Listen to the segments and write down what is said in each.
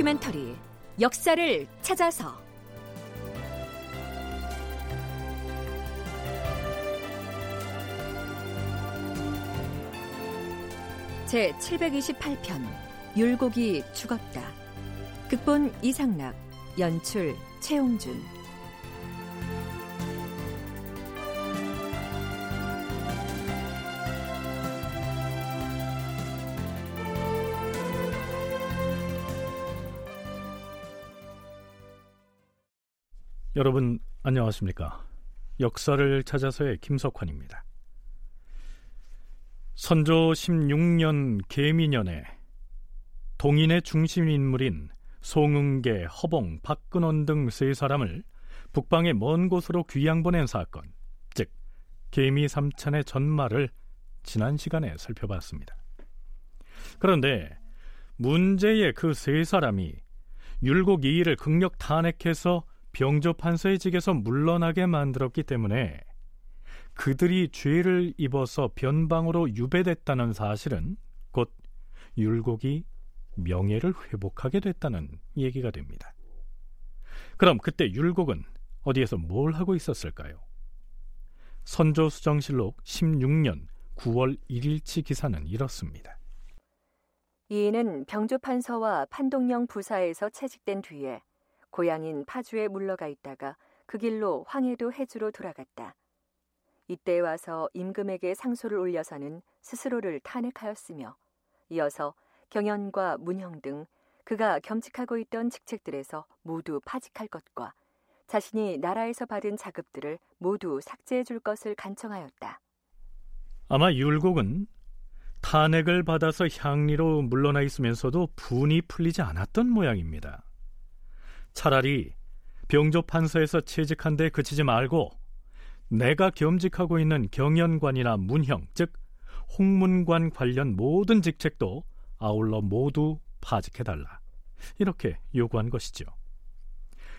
다큐멘터리 역사를 찾아서 제728편 율곡이 죽었다. 극본 이상락, 연출 최용준. 여러분 안녕하십니까? 역사를 찾아서의 김석환입니다. 선조 16년 계미년에 동인의 중심 인물인 송응개, 허봉, 박근원 등 세 사람을 북방의 먼 곳으로 귀양 보낸 사건, 즉 계미 삼찬의 전말을 지난 시간에 살펴봤습니다. 그런데 문제의 그 세 사람이 율곡 이이를 극력 탄핵해서 병조판서의 직에서 물러나게 만들었기 때문에 그들이 죄를 입어서 변방으로 유배됐다는 사실은 곧 율곡이 명예를 회복하게 됐다는 얘기가 됩니다. 그럼 그때 율곡은 어디에서 뭘 하고 있었을까요? 선조수정실록 16년 9월 1일치 기사는 이렇습니다. 이이는 병조판서와 판동령 부사에서 채직된 뒤에 고향인 파주에 물러가 있다가 그 길로 황해도 해주로 돌아갔다. 이때 와서 임금에게 상소를 올려서는 스스로를 탄핵하였으며, 이어서 경연과 문형 등 그가 겸직하고 있던 직책들에서 모두 파직할 것과 자신이 나라에서 받은 자급들을 모두 삭제해 줄 것을 간청하였다. 아마 율곡은 탄핵을 받아서 향리로 물러나 있으면서도 분이 풀리지 않았던 모양입니다. 차라리 병조판서에서 채직한 데 그치지 말고 내가 겸직하고 있는 경연관이나 문형, 즉 홍문관 관련 모든 직책도 아울러 모두 파직해달라, 이렇게 요구한 것이죠.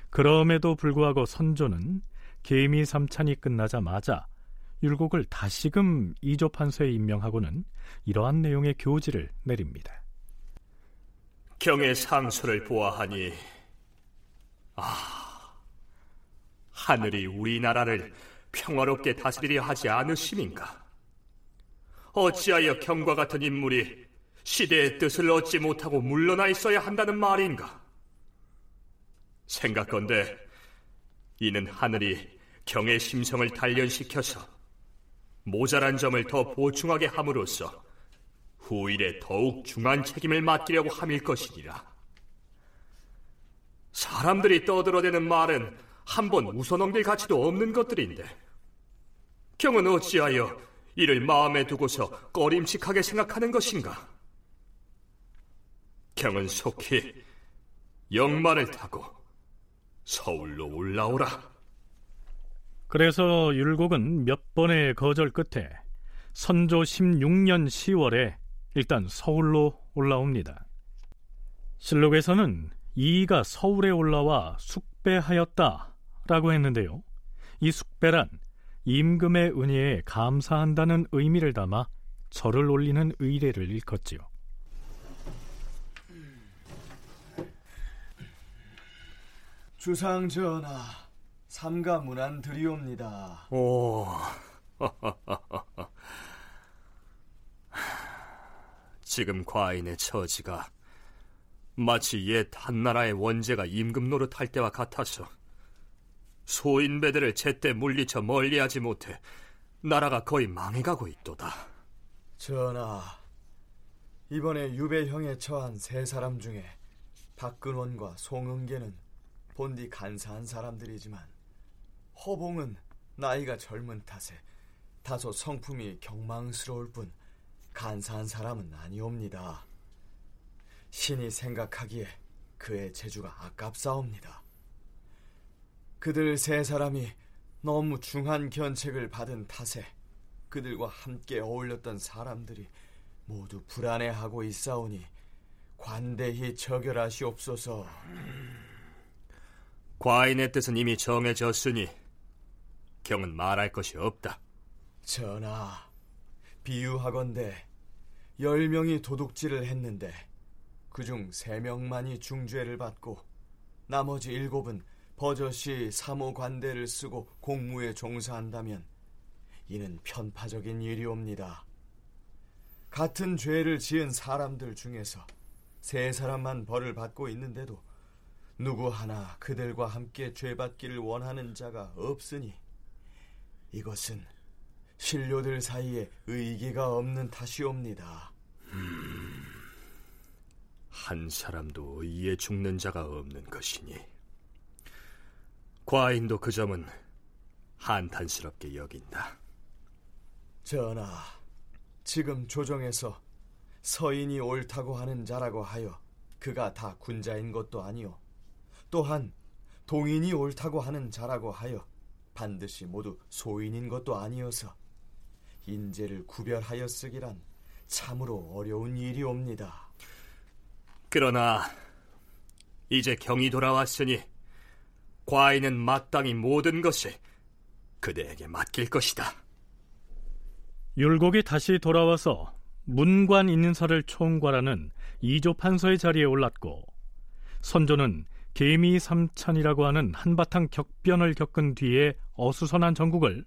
그럼에도 불구하고 선조는 계미 삼찬이 끝나자마자 율곡을 다시금 이조판서에 임명하고는 이러한 내용의 교지를 내립니다. 경의 상소를 보아하니 하늘이 우리나라를 평화롭게 다스리려 하지 않으심인가? 어찌하여 경과 같은 인물이 시대의 뜻을 얻지 못하고 물러나 있어야 한다는 말인가? 생각건대 이는 하늘이 경의 심성을 단련시켜서 모자란 점을 더 보충하게 함으로써 후일에 더욱 중한 책임을 맡기려고 함일 것이니라. 사람들이 떠들어대는 말은 한번 웃어넘길 가치도 없는 것들인데 경은 어찌하여 이를 마음에 두고서 꺼림칙하게 생각하는 것인가? 경은 속히 역마를 타고 서울로 올라오라. 그래서 율곡은 몇 번의 거절 끝에 선조 16년 10월에 일단 서울로 올라옵니다. 실록에서는 이이가 서울에 올라와 숙배하였다라고 했는데요, 이 숙배란 임금의 은혜에 감사한다는 의미를 담아 절을 올리는 의례를 일컫지요. 주상 전하, 삼가문안 드리옵니다. 오, 지금 과인의 처지가 마치 옛 한나라의 원제가 임금 노릇할 때와 같아서 소인배들을 제때 물리쳐 멀리하지 못해 나라가 거의 망해가고 있도다. 전하, 이번에 유배형에 처한 세 사람 중에 박근원과 송응개는 본디 간사한 사람들이지만 허봉은 나이가 젊은 탓에 다소 성품이 경망스러울 뿐 간사한 사람은 아니옵니다. 신이 생각하기에 그의 재주가 아깝사옵니다. 그들 세 사람이 너무 중한 견책을 받은 탓에 그들과 함께 어울렸던 사람들이 모두 불안해하고 있사오니 관대히 처결하시옵소서. 과인의 뜻은 이미 정해졌으니 경은 말할 것이 없다. 전하, 비유하건대 10명이 도둑질을 했는데 그중 3명만이 중죄를 받고 나머지 7은 버젓이 사모관대를 쓰고 공무에 종사한다면 이는 편파적인 일이옵니다. 같은 죄를 지은 사람들 중에서 3사람만 벌을 받고 있는데도 누구 하나 그들과 함께 죄받기를 원하는 자가 없으니 이것은 신료들 사이에 의기가 없는 탓이옵니다. 한 사람도 이에 죽는 자가 없는 것이니 과인도 그 점은 한탄스럽게 여긴다. 전하, 지금 조정에서 서인이 옳다고 하는 자라고 하여 그가 다 군자인 것도 아니오, 또한 동인이 옳다고 하는 자라고 하여 반드시 모두 소인인 것도 아니어서 인재를 구별하여 쓰기란 참으로 어려운 일이옵니다. 그러나 이제 경이 돌아왔으니 과인은 마땅히 모든 것을 그대에게 맡길 것이다. 율곡이 다시 돌아와서 문관 인사를 총괄하는 이조판서의 자리에 올랐고, 선조는 개미 삼찬이라고 하는 한바탕 격변을 겪은 뒤에 어수선한 전국을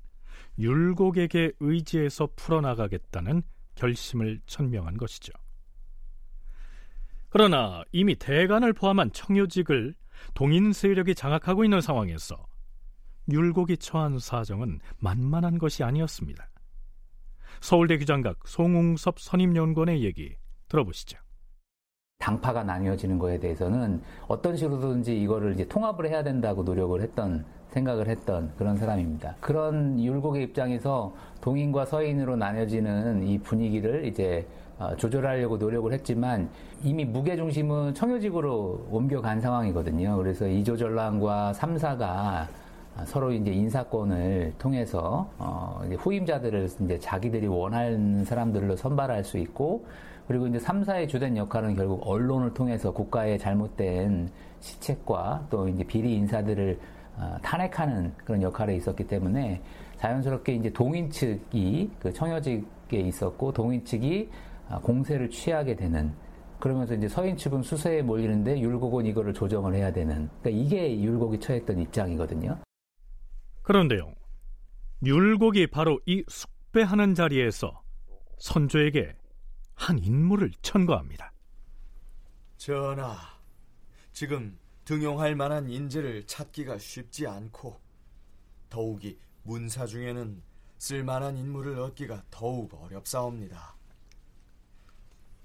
율곡에게 의지해서 풀어나가겠다는 결심을 천명한 것이죠. 그러나 이미 대간을 포함한 청요직을 동인 세력이 장악하고 있는 상황에서 율곡이 처한 사정은 만만한 것이 아니었습니다. 서울대 규장각 송웅섭 선임연구원의 얘기 들어보시죠. 당파가 나뉘어지는 거에 대해서는 어떤 식으로든지 이거를 이제 통합을 해야 된다고 노력을 했던, 생각을 했던 그런 사람입니다. 그런 율곡의 입장에서 동인과 서인으로 나뉘어지는 이 분위기를 이제 조절하려고 노력을 했지만 이미 무게중심은 청요직으로 옮겨간 상황이거든요. 그래서 이조전랑과 삼사가 서로 이제 인사권을 통해서 이제 후임자들을 이제 자기들이 원하는 사람들로 선발할 수 있고, 그리고 이제 삼사의 주된 역할은 결국 언론을 통해서 국가의 잘못된 시책과 또 이제 비리 인사들을 탄핵하는 그런 역할에 있었기 때문에 자연스럽게 이제 동인 측이 그 청여직에 있었고 동인 측이 공세를 취하게 되는, 그러면서 이제 서인 측은 수세에 몰리는데 율곡은 이거를 조정을 해야 되는, 그러니까 이게 율곡이 처했던 입장이거든요. 그런데요, 율곡이 바로 이 숙배하는 자리에서 선조에게 한 인물을 천거합니다. 전하, 지금 등용할 만한 인재를 찾기가 쉽지 않고 더욱이 문사 중에는 쓸만한 인물을 얻기가 더욱 어렵사옵니다.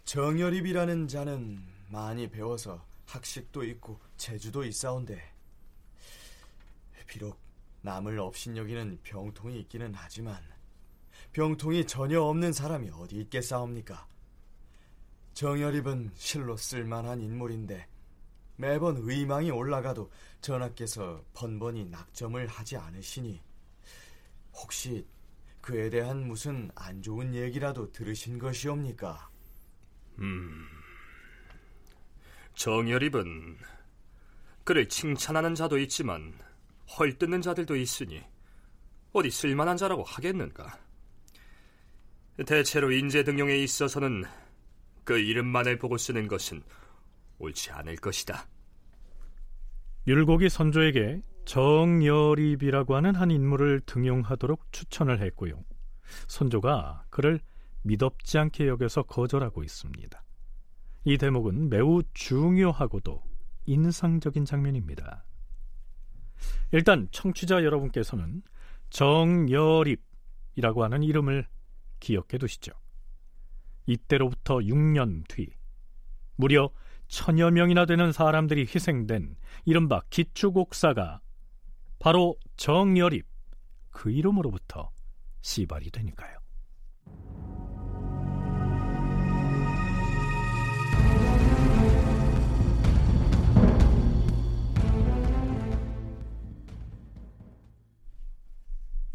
정여립이라는 자는 많이 배워서 학식도 있고 재주도 있사온데 비록 남을 업신여기는 병통이 있기는 하지만 병통이 전혀 없는 사람이 어디 있겠사옵니까? 정여립은 실로 쓸만한 인물인데 매번 의망이 올라가도 전하께서 번번이 낙점을 하지 않으시니 혹시 그에 대한 무슨 안 좋은 얘기라도 들으신 것이옵니까? 정여립은 그를 칭찬하는 자도 있지만 헐뜯는 자들도 있으니 어디 쓸만한 자라고 하겠는가? 대체로 인재 등용에 있어서는 그 이름만을 보고 쓰는 것은 옳지 않을 것이다. 율곡이 선조에게 정여립이라고 하는 한 인물을 등용하도록 추천을 했고요, 선조가 그를 미덥지 않게 여겨서 거절하고 있습니다. 이 대목은 매우 중요하고도 인상적인 장면입니다. 일단 청취자 여러분께서는 정여립이라고 하는 이름을 기억해 두시죠. 이때로부터 6년 뒤 무려 1000여 명이나 되는 사람들이 희생된 이른바 기축옥사가 바로 정여립, 그 이름으로부터 시발이 되니까요.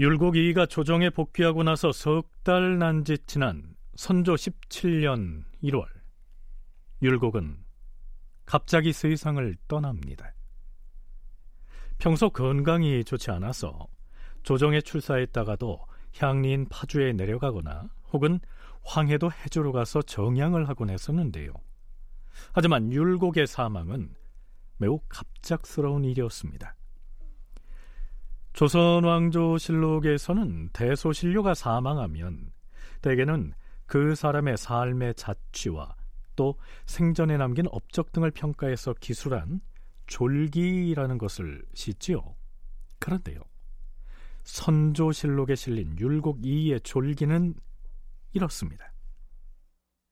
율곡 이이가 조정에 복귀하고 나서 석 달 난지 지난 선조 17년 1월, 율곡은 갑자기 세상을 떠납니다. 평소 건강이 좋지 않아서 조정에 출사했다가도 향리인 파주에 내려가거나 혹은 황해도 해주로 가서 정양을 하곤 했었는데요, 하지만 율곡의 사망은 매우 갑작스러운 일이었습니다. 조선왕조실록에서는 대소신료가 사망하면 대개는 그 사람의 삶의 자취와 또 생전에 남긴 업적 등을 평가해서 기술한 졸기라는 것을 싣지요. 그런데요, 선조실록에 실린 율곡 이이의 졸기는 이렇습니다.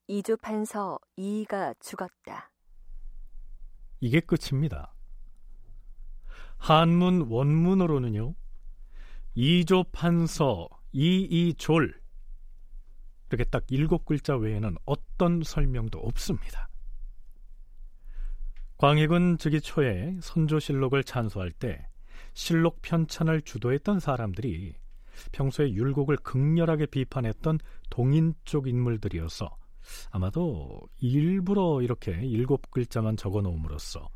이조판서 이이가 죽었다. 이게 끝입니다. 한문 원문으로는요, 이조판서 이이졸 이렇게 딱 7글자 외에는 어떤 설명도 없습니다. 광익은 즉위 초에 선조실록을 찬소할 때 실록 편찬을 주도했던 사람들이 평소에 율곡을 극렬하게 비판했던 동인 쪽 인물들이어서 아마도 일부러 이렇게 7글자만 적어놓음으로써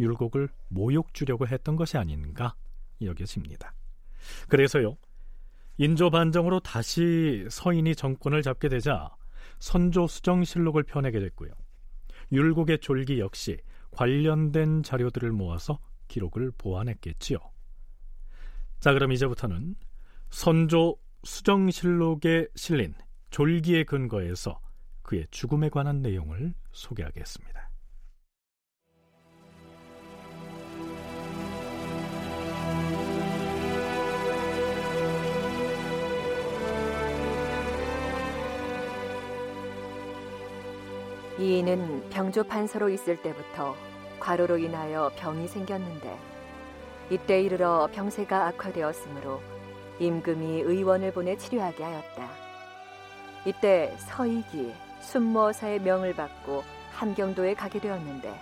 율곡을 모욕 주려고 했던 것이 아닌가 여겨집니다. 그래서요, 인조 반정으로 다시 서인이 정권을 잡게 되자 선조 수정실록을 펴내게 됐고요, 율곡의 졸기 역시 관련된 자료들을 모아서 기록을 보완했겠지요. 자, 그럼 이제부터는 선조 수정실록에 실린 졸기의 근거에서 그의 죽음에 관한 내용을 소개하겠습니다. 이이는 병조판서로 있을 때부터 과로로 인하여 병이 생겼는데 이때 이르러 병세가 악화되었으므로 임금이 의원을 보내 치료하게 하였다. 이때 서익이 순모사의 명을 받고 함경도에 가게 되었는데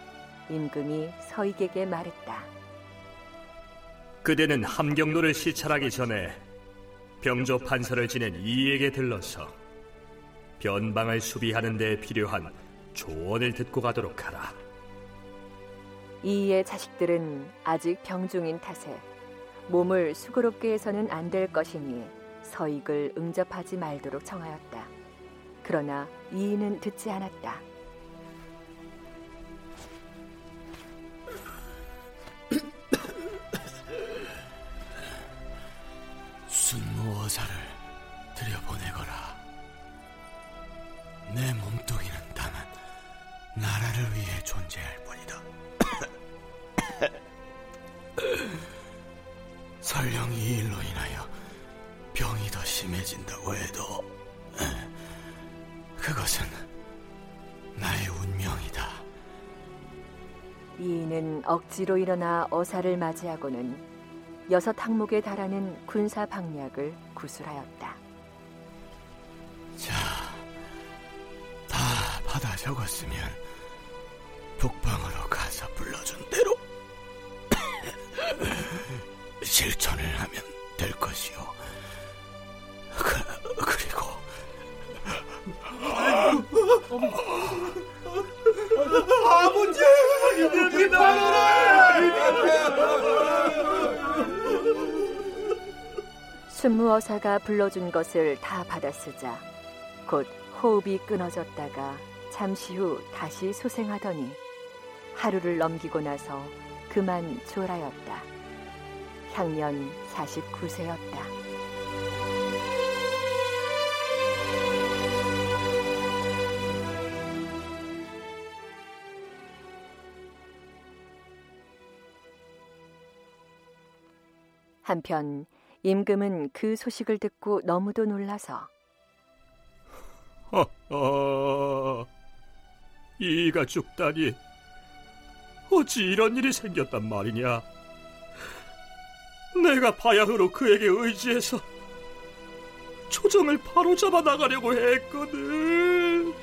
임금이 서익에게 말했다. 그대는 함경도를 시찰하기 전에 병조판서를 지낸 이이에게 들러서 변방을 수비하는 데 필요한 조언을 듣고 가도록 하라. 이이의 자식들은 아직 병중인 탓에 몸을 수그럽게 해서는 안 될 것이니 서익을 응접하지 말도록 청하였다. 그러나 이이는 듣지 않았다. 순무어사를 들여보내거라. 내 몸뚱이는 다만 나라를 위해 존재할 뿐이다. 설령 이 일로 인하여 병이 더 심해진다고 해도 그것은 나의 운명이다. 이이는 억지로 일어나 어사를 맞이하고는 6 항목에 달하는 군사 방략을 구술하였다. 자, 다 받아 적었으면 북방으로 가서 불러준 대로 실천을 하면 될 것이오. 그리고 아버지! 순무어사가 불러준 것을 다 받아쓰자 곧 호흡이 끊어졌다가 잠시 후 다시 소생하더니 하루를 넘기고 나서 그만 졸하였다. 향년 49세였다. 한편 임금은 그 소식을 듣고 너무도 놀라서 이이가 죽다니 어찌 이런 일이 생겼단 말이냐. 내가 바야흐로 그에게 의지해서 초정을 바로잡아 나가려고 했거든.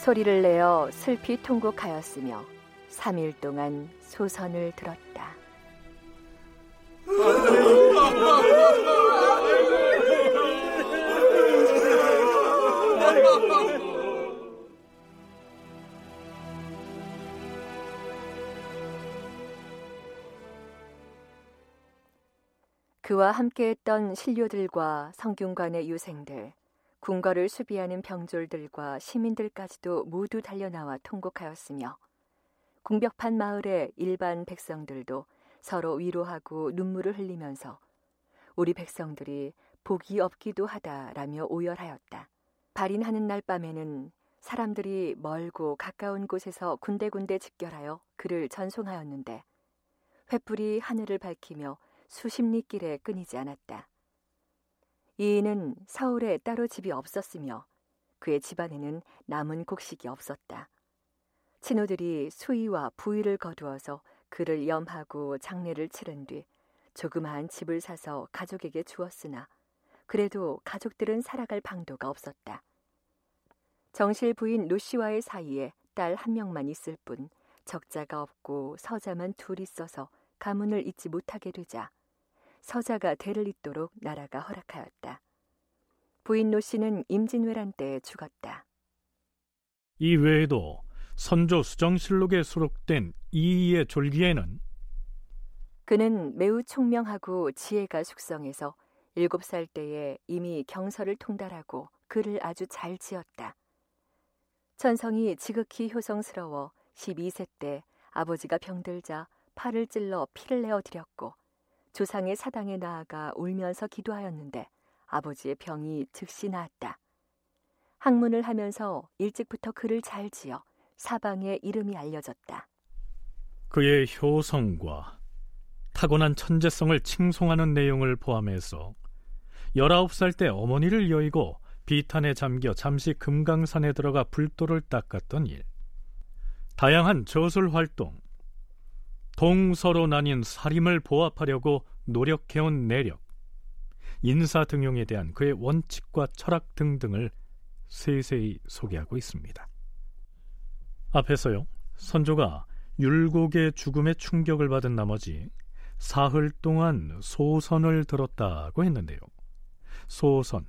소리를 내어 슬피 통곡하였으며 3일 동안 소선을 들었다. 그와 함께했던 신료들과 성균관의 유생들, 궁궐을 수비하는 병졸들과 시민들까지도 모두 달려나와 통곡하였으며 궁벽판 마을의 일반 백성들도 서로 위로하고 눈물을 흘리면서 우리 백성들이 복이 없기도 하다라며 오열하였다. 발인하는 날 밤에는 사람들이 멀고 가까운 곳에서 군데군데 집결하여 그를 전송하였는데 횃불이 하늘을 밝히며 수십 리길에 끊이지 않았다. 이이는 서울에 따로 집이 없었으며 그의 집안에는 남은 곡식이 없었다. 친호들이 수의와 부의를 거두어서 그를 염하고 장례를 치른 뒤 조그마한 집을 사서 가족에게 주었으나 그래도 가족들은 살아갈 방도가 없었다. 정실 부인 노씨와의 사이에 딸 한 명만 있을 뿐 적자가 없고 서자만 둘이 있어서 가문을 잇지 못하게 되자 서자가 대를 잇도록 나라가 허락하였다. 부인 노씨는 임진왜란 때에 죽었다. 이 외에도 선조 수정실록에 수록된 이이의 졸기에는 그는 매우 총명하고 지혜가 숙성해서 7살 때에 이미 경서를 통달하고 글을 아주 잘 지었다. 천성이 지극히 효성스러워 12세 때 아버지가 병들자 팔을 찔러 피를 내어드렸고 조상의 사당에 나아가 울면서 기도하였는데 아버지의 병이 즉시 나았다. 학문을 하면서 일찍부터 글을 잘 지어 사방에 이름이 알려졌다. 그의 효성과 타고난 천재성을 칭송하는 내용을 포함해서 19살 때 어머니를 여의고 비탄에 잠겨 잠시 금강산에 들어가 불도를 닦았던 일, 다양한 저술활동, 동서로 나뉜 사림을 보합하려고 노력해온 내력, 인사등용에 대한 그의 원칙과 철학 등등을 세세히 소개하고 있습니다. 앞에서요, 선조가 율곡의 죽음에 충격을 받은 나머지 사흘 동안 소선을 들었다고 했는데요, 소선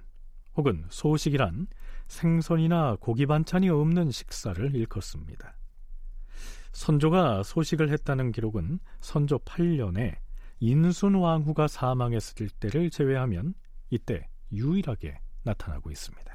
혹은 소식이란 생선이나 고기 반찬이 없는 식사를 일컫습니다. 선조가 소식을 했다는 기록은 선조 8년에 인순왕후가 사망했을 때를 제외하면 이때 유일하게 나타나고 있습니다.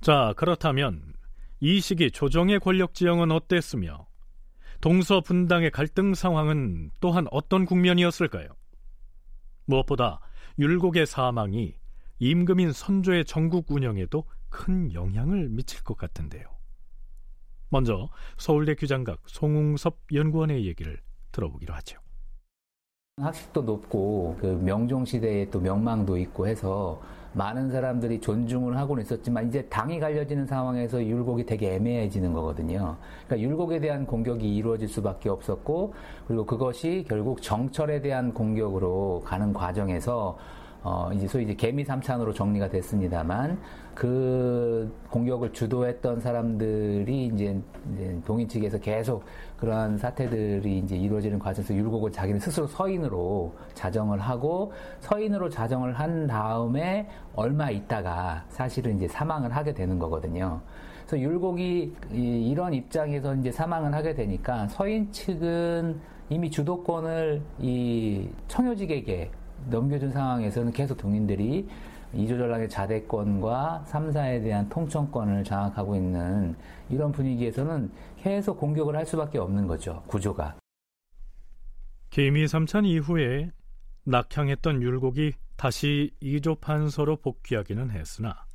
자, 그렇다면 이 시기 조정의 권력 지형은 어땠으며 동서 분당의 갈등 상황은 또한 어떤 국면이었을까요? 무엇보다 율곡의 사망이 임금인 선조의 전국 운영에도 큰 영향을 미칠 것 같은데요. 먼저 서울대 규장각 송응섭 연구원의 얘기를 들어보기로 하죠. 학식도 높고 그 명종시대에 또 명망도 있고 해서 많은 사람들이 존중을 하고는 있었지만 이제 당이 갈려지는 상황에서 율곡이 되게 애매해지는 거거든요. 그러니까 율곡에 대한 공격이 이루어질 수밖에 없었고, 그리고 그것이 결국 정철에 대한 공격으로 가는 과정에서 이제 소위 이제 개미삼찬으로 정리가 됐습니다만, 그 공격을 주도했던 사람들이 이제 동인 측에서 계속 그러한 사태들이 이제 이루어지는 과정에서 율곡을 자기는 스스로 서인으로 자정을 하고, 서인으로 자정을 한 다음에 얼마 있다가 사실은 이제 사망을 하게 되는 거거든요. 그래서 율곡이 이런 입장에서 이제 사망을 하게 되니까 서인 측은 이미 주도권을 이 청요직에게 넘겨준 상황에서는 계속 동인들이 이조전락의 자대권과 삼사에 대한 통청권을 장악하고 있는 이런 분위기에서는 계속 공격을 할 수밖에 없는 거죠, 구조가. 개미삼찬 이후에 낙향했던 율곡이 다시 이조판서로 복귀하기는 했으나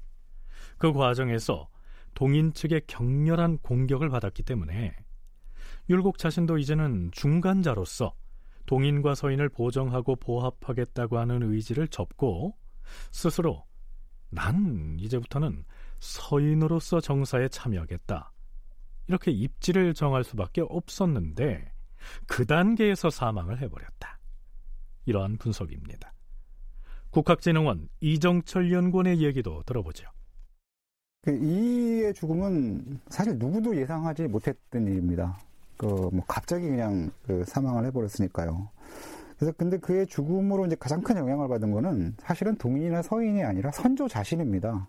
그 과정에서 동인 측의 격렬한 공격을 받았기 때문에 율곡 자신도 이제는 중간자로서 동인과 서인을 보정하고 보합하겠다고 하는 의지를 접고 스스로 난 이제부터는 서인으로서 정사에 참여하겠다, 이렇게 입지를 정할 수밖에 없었는데 그 단계에서 사망을 해버렸다. 이러한 분석입니다. 국학진흥원 이정철 연구원의 얘기도 들어보죠. 이의 죽음은 사실 누구도 예상하지 못했던 일입니다. 갑자기 그냥 사망을 해버렸으니까요. 그래서 근데 그의 죽음으로 이제 가장 큰 영향을 받은 거는 사실은 동인이나 서인이 아니라 선조 자신입니다.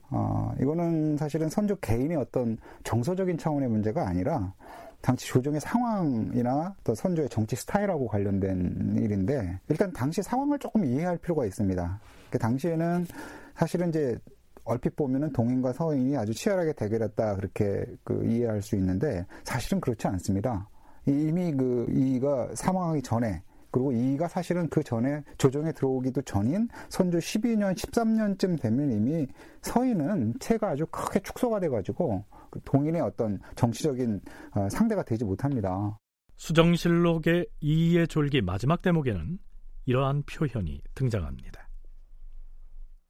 이거는 사실은 선조 개인의 어떤 정서적인 차원의 문제가 아니라 당시 조정의 상황이나 또 선조의 정치 스타일하고 관련된 일인데, 일단 당시 상황을 조금 이해할 필요가 있습니다. 그 당시에는 사실은 이제 얼핏 보면은 동인과 서인이 아주 치열하게 대결했다, 그렇게 이해할 수 있는데, 사실은 그렇지 않습니다. 이미 이이가 사망하기 전에, 그리고 이이가 사실은 그 전에 조정에 들어오기도 전인 선조 12년, 13년쯤 되면 이미 서인은 체가 아주 크게 축소가 돼가지고 동인의 어떤 정치적인 상대가 되지 못합니다. 수정실록의 이이의 졸기 마지막 대목에는 이러한 표현이 등장합니다.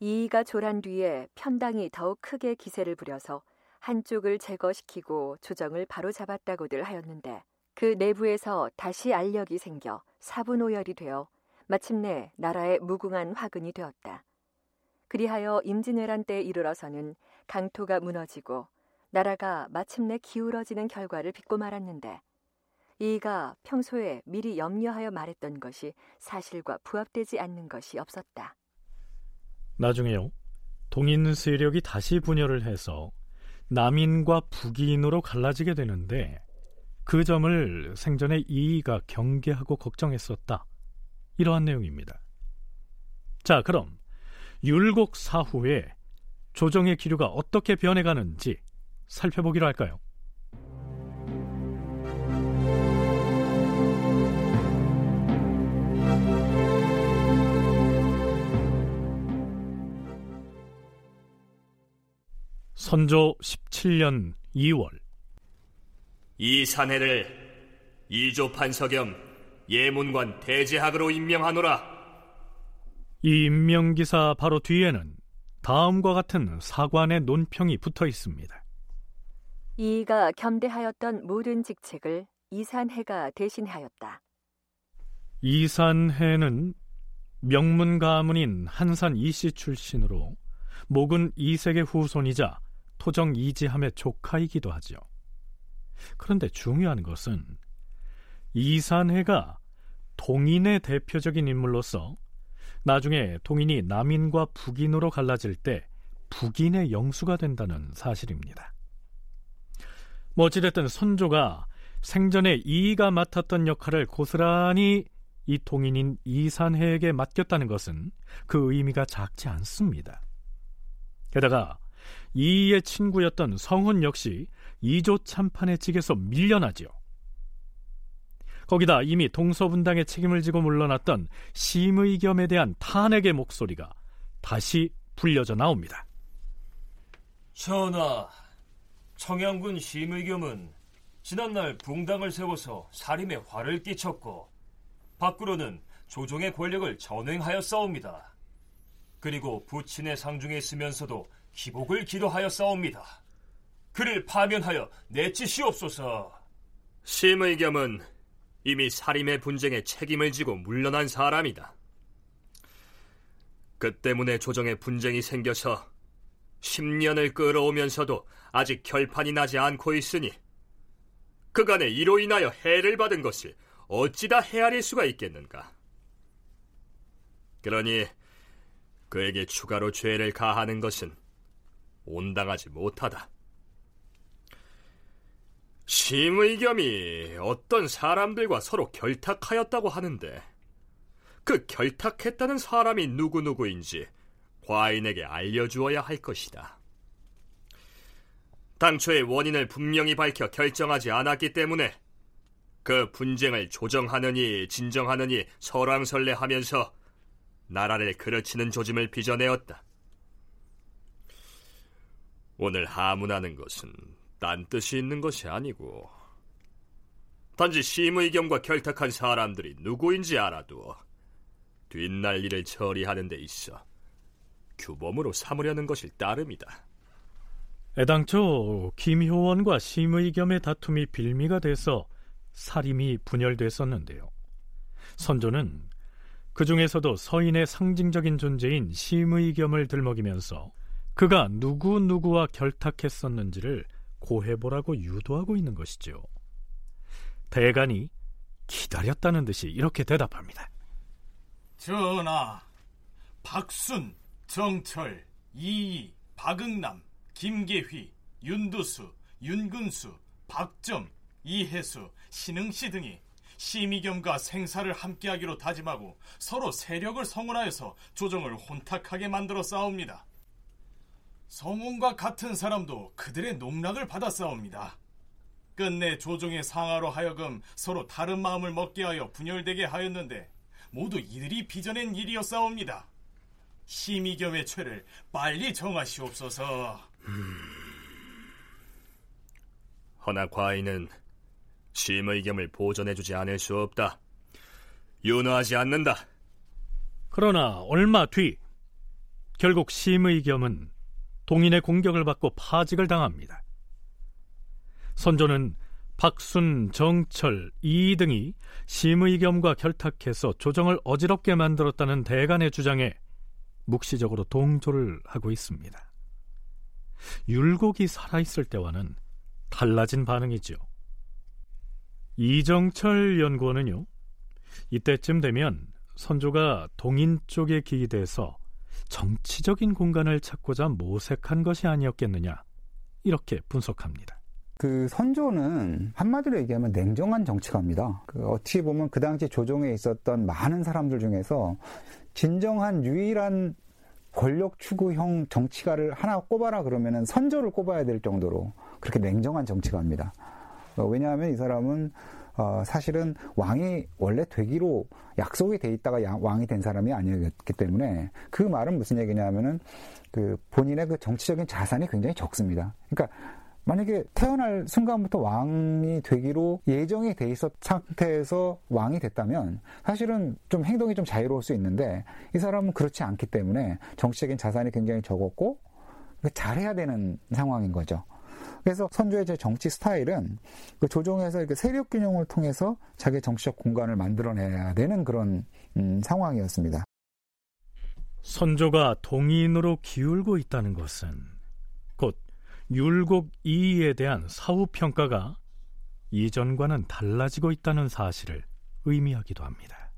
이이가 졸한 뒤에 편당이 더욱 크게 기세를 부려서 한쪽을 제거시키고 조정을 바로잡았다고들 하였는데, 그 내부에서 다시 알력이 생겨 사분오열이 되어 마침내 나라의 무궁한 화근이 되었다. 그리하여 임진왜란 때에 이르러서는 강토가 무너지고 나라가 마침내 기울어지는 결과를 빚고 말았는데, 이가 평소에 미리 염려하여 말했던 것이 사실과 부합되지 않는 것이 없었다. 나중에요, 동인 세력이 다시 분열을 해서 남인과 북인으로 갈라지게 되는데, 그 점을 생전에 이이가 경계하고 걱정했었다, 이러한 내용입니다. 자, 그럼 율곡 사후에 조정의 기류가 어떻게 변해가는지 살펴보기로 할까요? 선조 17년 2월, 이 사내를 이조판서 겸 예문관 대제학으로 임명하노라. 이 임명기사 바로 뒤에는 다음과 같은 사관의 논평이 붙어 있습니다. 이이가 겸대하였던 모든 직책을 이산해가 대신하였다. 이산해는 명문 가문인 한산 이씨 출신으로 목은 이색의 후손이자 토정 이지함의 조카이기도 하죠. 그런데 중요한 것은 이산해가 동인의 대표적인 인물로서 나중에 동인이 남인과 북인으로 갈라질 때 북인의 영수가 된다는 사실입니다. 뭐 어찌됐든 선조가 생전에 이이가 맡았던 역할을 고스란히 이 동인인 이산해에게 맡겼다는 것은 그 의미가 작지 않습니다. 게다가 이이의 친구였던 성혼 역시 이조 참판의 직에서 밀려나지요. 거기다 이미 동서분당의 책임을 지고 물러났던 심의겸에 대한 탄핵의 목소리가 다시 불려져 나옵니다. 전하, 청양군 심의겸은 지난날 붕당을 세워서 사림에 화를 끼쳤고, 밖으로는 조정의 권력을 전횡하여 싸웁니다. 그리고 부친의 상중에 있으면서도 기복을 기도하여 싸웁니다. 그를 파면하여 내치시옵소서. 심의겸은 이미 사림의 분쟁에 책임을 지고 물러난 사람이다. 그 때문에 조정에 분쟁이 생겨서 10년을 끌어오면서도 아직 결판이 나지 않고 있으니, 그간에 이로 인하여 해를 받은 것을 어찌 다 헤아릴 수가 있겠는가. 그러니 그에게 추가로 죄를 가하는 것은 온당하지 못하다. 심의겸이 어떤 사람들과 서로 결탁하였다고 하는데, 그 결탁했다는 사람이 누구누구인지 과인에게 알려주어야 할 것이다. 당초에 원인을 분명히 밝혀 결정하지 않았기 때문에 그 분쟁을 조정하느니 진정하느니 설왕설래하면서 나라를 그르치는 조짐을 빚어내었다. 오늘 하문하는 것은 딴 뜻이 있는 것이 아니고, 단지 심의겸과 결탁한 사람들이 누구인지 알아두어 뒷날 일을 처리하는 데 있어 규범으로 삼으려는 것일 따름이다. 애당초 김효원과 심의겸의 다툼이 빌미가 돼서 사림이 분열됐었는데요, 선조는 그 중에서도 서인의 상징적인 존재인 심의겸을 들먹이면서 그가 누구누구와 결탁했었는지를 고해보라고 유도하고 있는 것이죠. 대간이 기다렸다는 듯이 이렇게 대답합니다. 전하, 박순, 정철, 이이, 박응남, 김계휘, 윤두수, 윤근수, 박점, 이해수, 신응시 등이 시미겸과 생사를 함께하기로 다짐하고 서로 세력을 성혼하여서 조정을 혼탁하게 만들어 싸웁니다. 성혼과 같은 사람도 그들의 농락을 받아 싸웁니다. 끝내 조정의 상하로 하여금 서로 다른 마음을 먹게 하여 분열되게 하였는데 모두 이들이 빚어낸 일이었사옵니다. 시미겸의 죄를 빨리 정하시옵소서. 허나 과인은 심의겸을 보전해주지 않을 수 없다. 윤허하지 않는다. 그러나 얼마 뒤 결국 심의겸은 동인의 공격을 받고 파직을 당합니다. 선조는 박순, 정철, 이이 등이 심의겸과 결탁해서 조정을 어지럽게 만들었다는 대간의 주장에 묵시적으로 동조를 하고 있습니다. 율곡이 살아있을 때와는 달라진 반응이죠. 이정철 연구원은요, 이때쯤 되면 선조가 동인 쪽에 기대서 정치적인 공간을 찾고자 모색한 것이 아니었겠느냐, 이렇게 분석합니다. 그 선조는 한마디로 얘기하면 냉정한 정치가입니다. 어떻게 보면 그 당시 조정에 있었던 많은 사람들 중에서 진정한 유일한 권력 추구형 정치가를 하나 꼽아라 그러면은 선조를 꼽아야 될 정도로 그렇게 냉정한 정치가입니다. 왜냐하면 이 사람은 사실은 왕이 원래 되기로 약속이 돼 있다가 왕이 된 사람이 아니었기 때문에, 그 말은 무슨 얘기냐면은 그 본인의 그 정치적인 자산이 굉장히 적습니다. 그러니까 만약에 태어날 순간부터 왕이 되기로 예정이 돼 있었 상태에서 왕이 됐다면 사실은 좀 행동이 좀 자유로울 수 있는데, 이 사람은 그렇지 않기 때문에 정치적인 자산이 굉장히 적었고 잘해야 되는 상황인 거죠. 그래서 선조의 제 정치 스타일은 그 조정에서 이렇게 세력 균형을 통해서 자기 정치적 공간을 만들어내야 되는 그런 상황이었습니다. 선조가 동인으로 기울고 있다는 것은 율곡 이의에 대한 사후 평가가 이전과는 달라지고 있다는 사실을 의미하기도 합니다.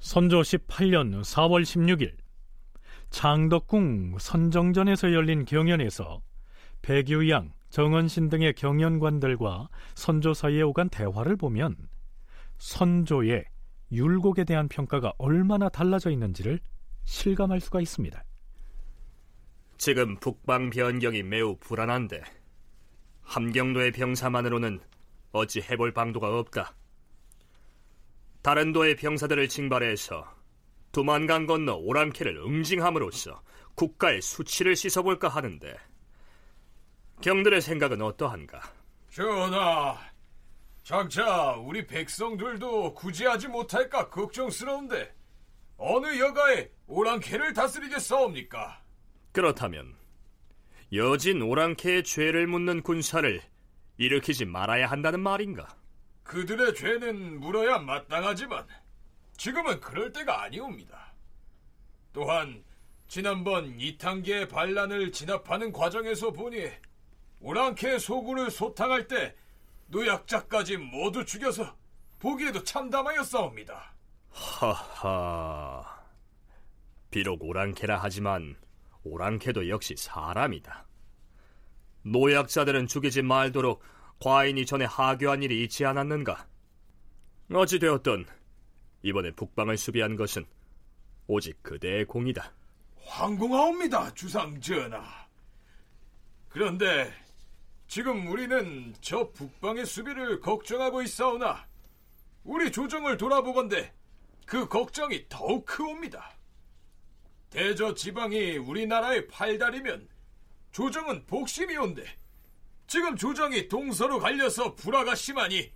선조 18년 4월 16일 창덕궁 선정전에서 열린 경연에서 백유양, 정언신 등의 경연관들과 선조 사이에 오간 대화를 보면 선조의 율곡에 대한 평가가 얼마나 달라져 있는지를 실감할 수가 있습니다. 지금 북방 변경이 매우 불안한데 함경도의 병사만으로는 어찌 해볼 방도가 없다. 다른 도의 병사들을 징발해서 두만강 건너 오랑캐를 응징함으로써 국가의 수치를 씻어볼까 하는데 경들의 생각은 어떠한가? 전하, 장차 우리 백성들도 구제하지 못할까 걱정스러운데 어느 여가에 오랑캐를 다스리겠사옵니까? 그렇다면 여진 오랑캐의 죄를 묻는 군사를 일으키지 말아야 한다는 말인가? 그들의 죄는 물어야 마땅하지만 지금은 그럴 때가 아니옵니다. 또한 지난번 이탕계의 반란을 진압하는 과정에서 보니 오랑캐 소굴을 소탕할 때 노약자까지 모두 죽여서 보기에도 참담하였사옵니다. 하하, 비록 오랑캐라 하지만 오랑캐도 역시 사람이다. 노약자들은 죽이지 말도록 과인이 전에 하교한 일이 있지 않았는가? 어찌되었든 이번에 북방을 수비한 것은 오직 그대의 공이다. 황공하옵니다, 주상전하. 그런데 지금 우리는 저 북방의 수비를 걱정하고 있사오나 우리 조정을 돌아보건대 그 걱정이 더욱 크옵니다. 대저 지방이 우리나라의 팔다리면 조정은 복심이온데 지금 조정이 동서로 갈려서 불화가 심하니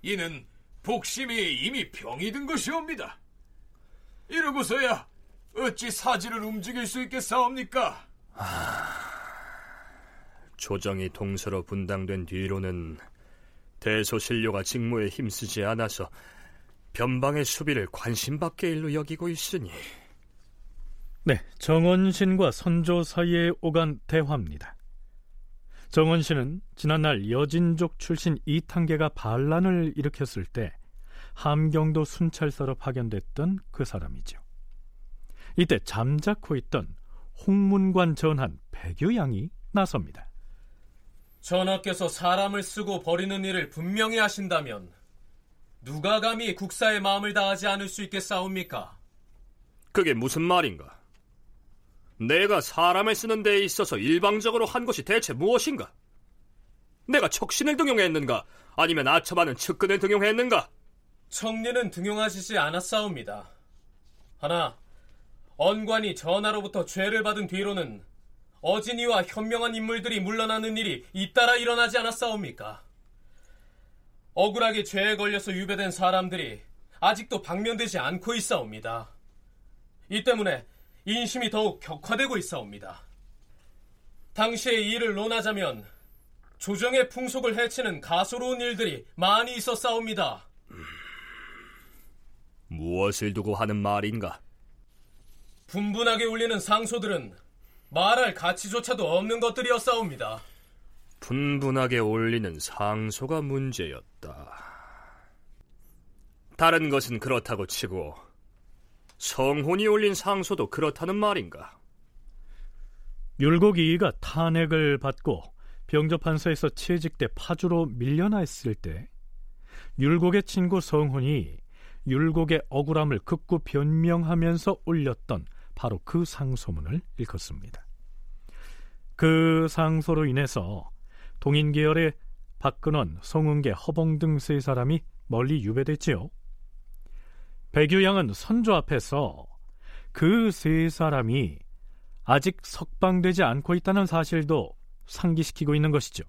이는 복심이 이미 병이 든 것이옵니다. 이러고서야 어찌 사지를 움직일 수 있겠사옵니까? 조정이 동서로 분당된 뒤로는 대소신료가 직무에 힘쓰지 않아서 변방의 수비를 관심밖의 일로 여기고 있으니 네, 정언신과 선조 사이에 오간 대화입니다. 정언신은 지난날 여진족 출신 이탄계가 반란을 일으켰을 때 함경도 순찰서로 파견됐던 그 사람이죠. 이때 잠자코 있던 홍문관 전한 백유양이 나섭니다. 전하께서 사람을 쓰고 버리는 일을 분명히 하신다면 누가 감히 국사의 마음을 다하지 않을 수 있겠사옵니까? 그게 무슨 말인가? 내가 사람을 쓰는 데에 있어서 일방적으로 한 것이 대체 무엇인가? 내가 척신을 등용했는가? 아니면 아첨하는 측근을 등용했는가? 청리는 등용하시지 않았사옵니다. 하나, 언관이 전하로부터 죄를 받은 뒤로는 어진이와 현명한 인물들이 물러나는 일이 잇따라 일어나지 않았사옵니까? 억울하게 죄에 걸려서 유배된 사람들이 아직도 방면되지 않고 있사옵니다. 이 때문에 인심이 더욱 격화되고 있사옵니다. 당시의 일을 논하자면 조정의 풍속을 해치는 가소로운 일들이 많이 있었사옵니다. 무엇을 두고 하는 말인가? 분분하게 울리는 상소들은 말할 가치조차도 없는 것들이었사옵니다. 분분하게 올리는 상소가 문제였다. 다른 것은 그렇다고 치고 성혼이 올린 상소도 그렇다는 말인가? 율곡 이이가 탄핵을 받고 병조판서에서 채직돼 파주로 밀려나 있을 때 율곡의 친구 성혼이 율곡의 억울함을 극구 변명하면서 올렸던 바로 그 상소문을 읽었습니다. 그 상소로 인해서 동인계열의 박근원, 송응개, 허봉 등 세 사람이 멀리 유배됐지요. 백유양은 선조 앞에서 그 세 사람이 아직 석방되지 않고 있다는 사실도 상기시키고 있는 것이죠.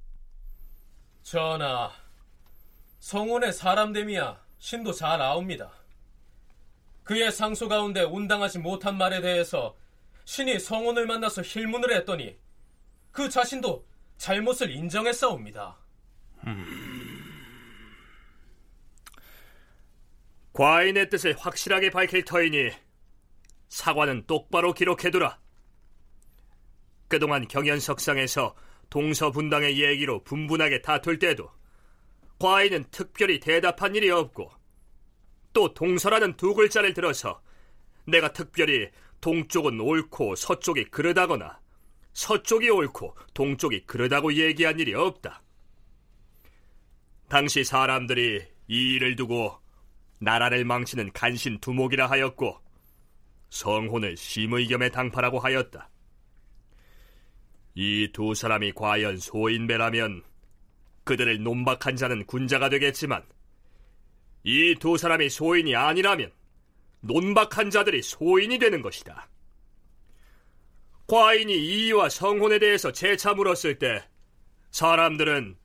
전하, 성혼의 사람됨이야 신도 잘 아옵니다. 그의 상소 가운데 온당하지 못한 말에 대해서 신이 성혼을 만나서 힐문을 했더니 그 자신도 잘못을 인정했사옵니다. 과인의 뜻을 확실하게 밝힐 터이니 사과는 똑바로 기록해두라. 그동안 경연석상에서 동서분당의 얘기로 분분하게 다툴 때도 과인은 특별히 대답한 일이 없고, 또 동서라는 두 글자를 들어서 내가 특별히 동쪽은 옳고 서쪽이 그르다거나 서쪽이 옳고 동쪽이 그르다고 얘기한 일이 없다. 당시 사람들이 이 일을 두고 나라를 망치는 간신두목이라 하였고 성혼을 심의 겸의 당파라고 하였다. 이 두 사람이 과연 소인배라면 그들을 논박한 자는 군자가 되겠지만 이 두 사람이 소인이 아니라면 논박한 자들이 소인이 되는 것이다. 과인이 이이와 성혼에 대해서 재차 물었을 때 사람들은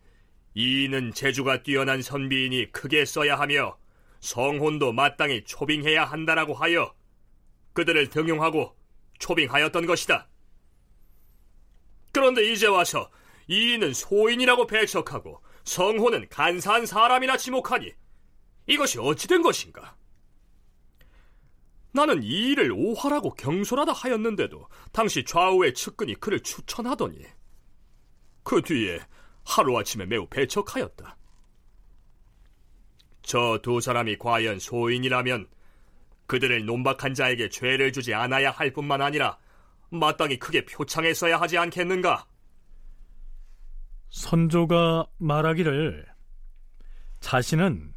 이이는 재주가 뛰어난 선비이니 크게 써야 하며 성혼도 마땅히 초빙해야 한다라고 하여 그들을 등용하고 초빙하였던 것이다. 그런데 이제 와서 이이는 소인이라고 배척하고 성혼은 간사한 사람이라 지목하니 이것이 어찌된 것인가? 나는 이이를 오화라고 경솔하다 하였는데도 당시 좌우의 측근이 그를 추천하더니 그 뒤에 하루아침에 매우 배척하였다. 저 두 사람이 과연 소인이라면 그들을 논박한 자에게 죄를 주지 않아야 할 뿐만 아니라 마땅히 크게 표창했어야 하지 않겠는가? 선조가 말하기를 자신은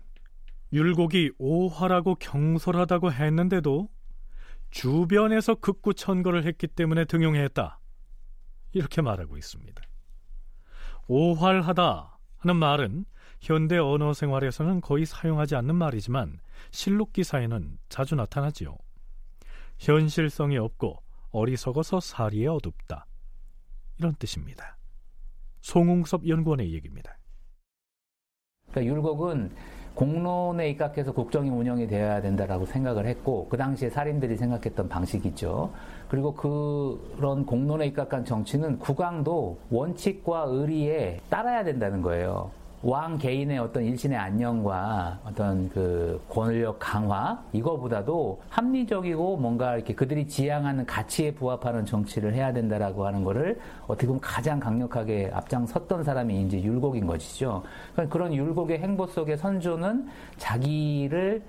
율곡이 오화라고 경솔하다고 했는데도 주변에서 극구 천거를 했기 때문에 등용했다, 이렇게 말하고 있습니다. 오활하다 하는 말은 현대 언어 생활에서는 거의 사용하지 않는 말이지만 실록 기사에는 자주 나타나지요. 현실성이 없고 어리석어서 사리에 어둡다, 이런 뜻입니다. 송웅섭 연구원의 얘기입니다. 그러니까 율곡은 공론에 입각해서 국정이 운영이 되어야 된다라고 생각을 했고, 그 당시에 사림들이 생각했던 방식이죠. 그리고 그런 공론에 입각한 정치는 국왕도 원칙과 의리에 따라야 된다는 거예요. 왕 개인의 어떤 일신의 안녕과 어떤 그 권력 강화 이거보다도 합리적이고 뭔가 이렇게 그들이 지향하는 가치에 부합하는 정치를 해야 된다라고 하는 거를 어떻게 보면 가장 강력하게 앞장섰던 사람이 이제 율곡인 것이죠. 그러니까 그런 율곡의 행보 속에 선조는 자기를